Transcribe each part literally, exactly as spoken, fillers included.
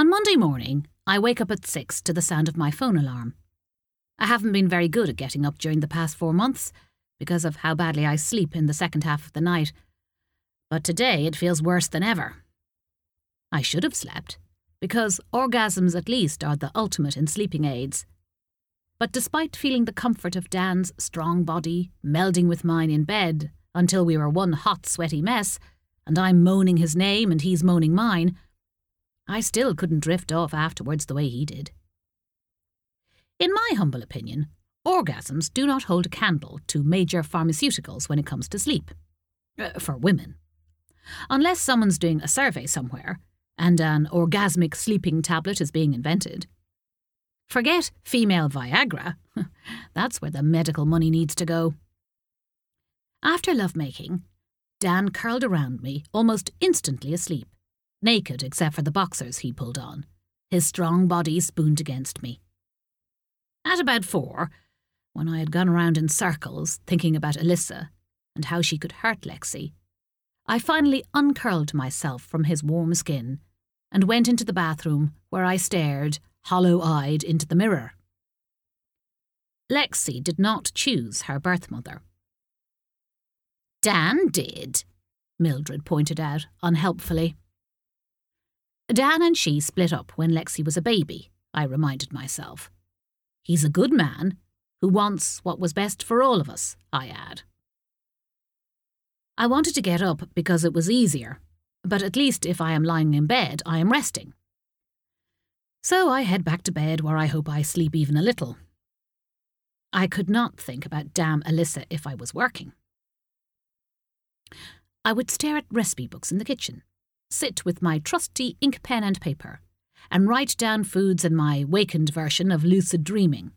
On Monday morning, I wake up at six to the sound of my phone alarm. I haven't been very good at getting up during the past four months because of how badly I sleep in the second half of the night. But today it feels worse than ever. I should have slept, because orgasms at least are the ultimate in sleeping aids. But despite feeling the comfort of Dan's strong body melding with mine in bed until we were one hot, sweaty mess, and I'm moaning his name and he's moaning mine, I still couldn't drift off afterwards the way he did. In my humble opinion, orgasms do not hold a candle to major pharmaceuticals when it comes to sleep. Uh, for women. Unless someone's doing a survey somewhere and an orgasmic sleeping tablet is being invented. Forget female Viagra. That's where the medical money needs to go. After lovemaking, Dan curled around me, almost instantly asleep, naked except for the boxers he pulled on, his strong body spooned against me. At about four, when I had gone around in circles thinking about Alyssa and how she could hurt Lexi, I finally uncurled myself from his warm skin and went into the bathroom where I stared, hollow-eyed, into the mirror. Lexi did not choose her birth mother. Dan did, Mildred pointed out unhelpfully. Dan and she split up when Lexi was a baby, I reminded myself. He's a good man who wants what was best for all of us, I add. I wanted to get up because it was easier, but at least if I am lying in bed, I am resting. So I head back to bed where I hope I sleep even a little. I could not think about damn Alyssa if I was working. I would stare at recipe books in the kitchen, sit with my trusty ink pen and paper, and write down foods in my wakened version of lucid dreaming.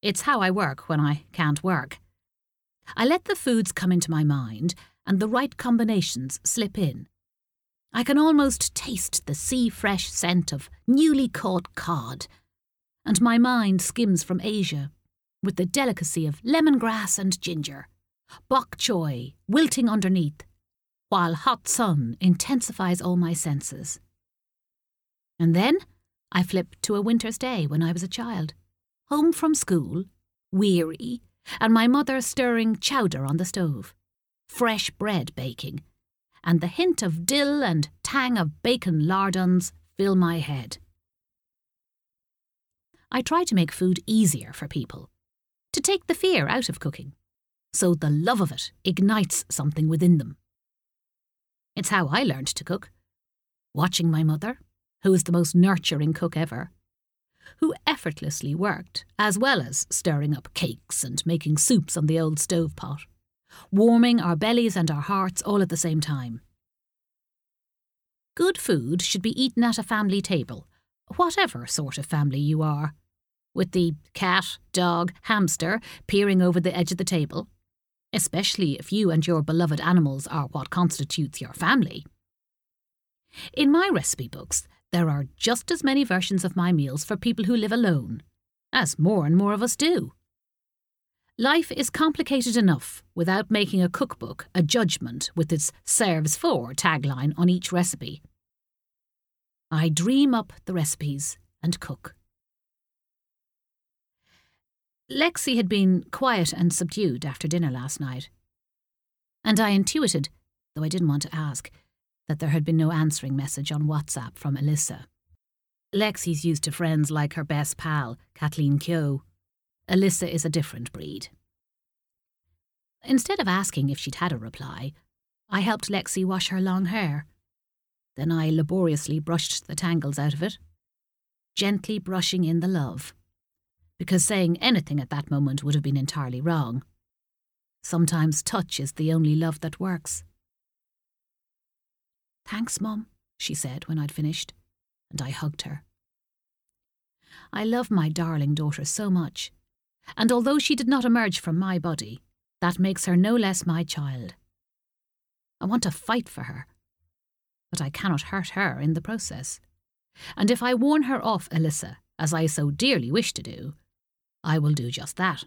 It's how I work when I can't work. I let the foods come into my mind and the right combinations slip in. I can almost taste the sea-fresh scent of newly caught cod, and my mind skims from Asia with the delicacy of lemongrass and ginger, bok choy wilting underneath, while hot sun intensifies all my senses. And then I flip to a winter's day when I was a child, home from school, weary, and my mother stirring chowder on the stove, fresh bread baking, and the hint of dill and tang of bacon lardons fill my head. I try to make food easier for people, to take the fear out of cooking, so the love of it ignites something within them. It's how I learned to cook, watching my mother, who is the most nurturing cook ever, who effortlessly worked, as well as stirring up cakes and making soups on the old stove pot, warming our bellies and our hearts all at the same time. Good food should be eaten at a family table, whatever sort of family you are, with the cat, dog, hamster peering over the edge of the table, especially if you and your beloved animals are what constitutes your family. In my recipe books, there are just as many versions of my meals for people who live alone, as more and more of us do. Life is complicated enough without making a cookbook a judgment with its serves for tagline on each recipe. I dream up the recipes and cook. Lexi had been quiet and subdued after dinner last night, and I intuited, though I didn't want to ask, that there had been no answering message on WhatsApp from Alyssa. Lexi's used to friends like her best pal, Kathleen Kyo. Alyssa is a different breed. Instead of asking if she'd had a reply, I helped Lexi wash her long hair. Then I laboriously brushed the tangles out of it, gently brushing in the love, because saying anything at that moment would have been entirely wrong. Sometimes touch is the only love that works. "Thanks, Mum," she said when I'd finished, and I hugged her. I love my darling daughter so much, and although she did not emerge from my body, that makes her no less my child. I want to fight for her, but I cannot hurt her in the process, and if I warn her off Alyssa, as I so dearly wish to do, I will do just that.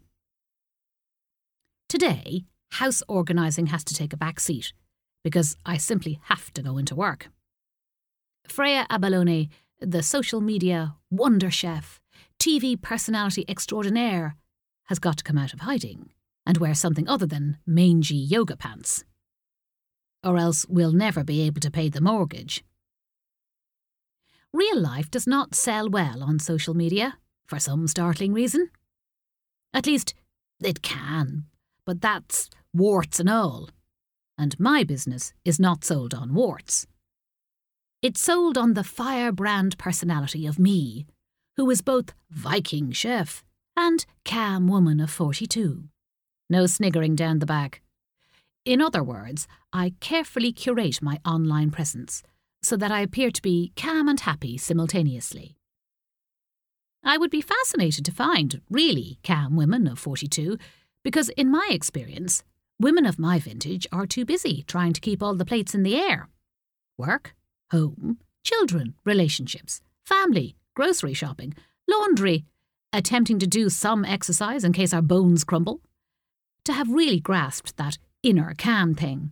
Today, house organising has to take a back seat, because I simply have to go into work. Freya Abalone, the social media wonder chef, T V personality extraordinaire, has got to come out of hiding and wear something other than mangy yoga pants. Or else we'll never be able to pay the mortgage. Real life does not sell well on social media, for some startling reason. At least, it can, but that's warts and all. And my business is not sold on warts. It's sold on the firebrand personality of me, who is both Viking chef and calm woman of forty-two. No sniggering down the back. In other words, I carefully curate my online presence so that I appear to be calm and happy simultaneously. I would be fascinated to find really calm women of forty-two, because in my experience, women of my vintage are too busy trying to keep all the plates in the air. Work, home, children, relationships, family, grocery shopping, laundry, attempting to do some exercise in case our bones crumble. To have really grasped that inner calm thing.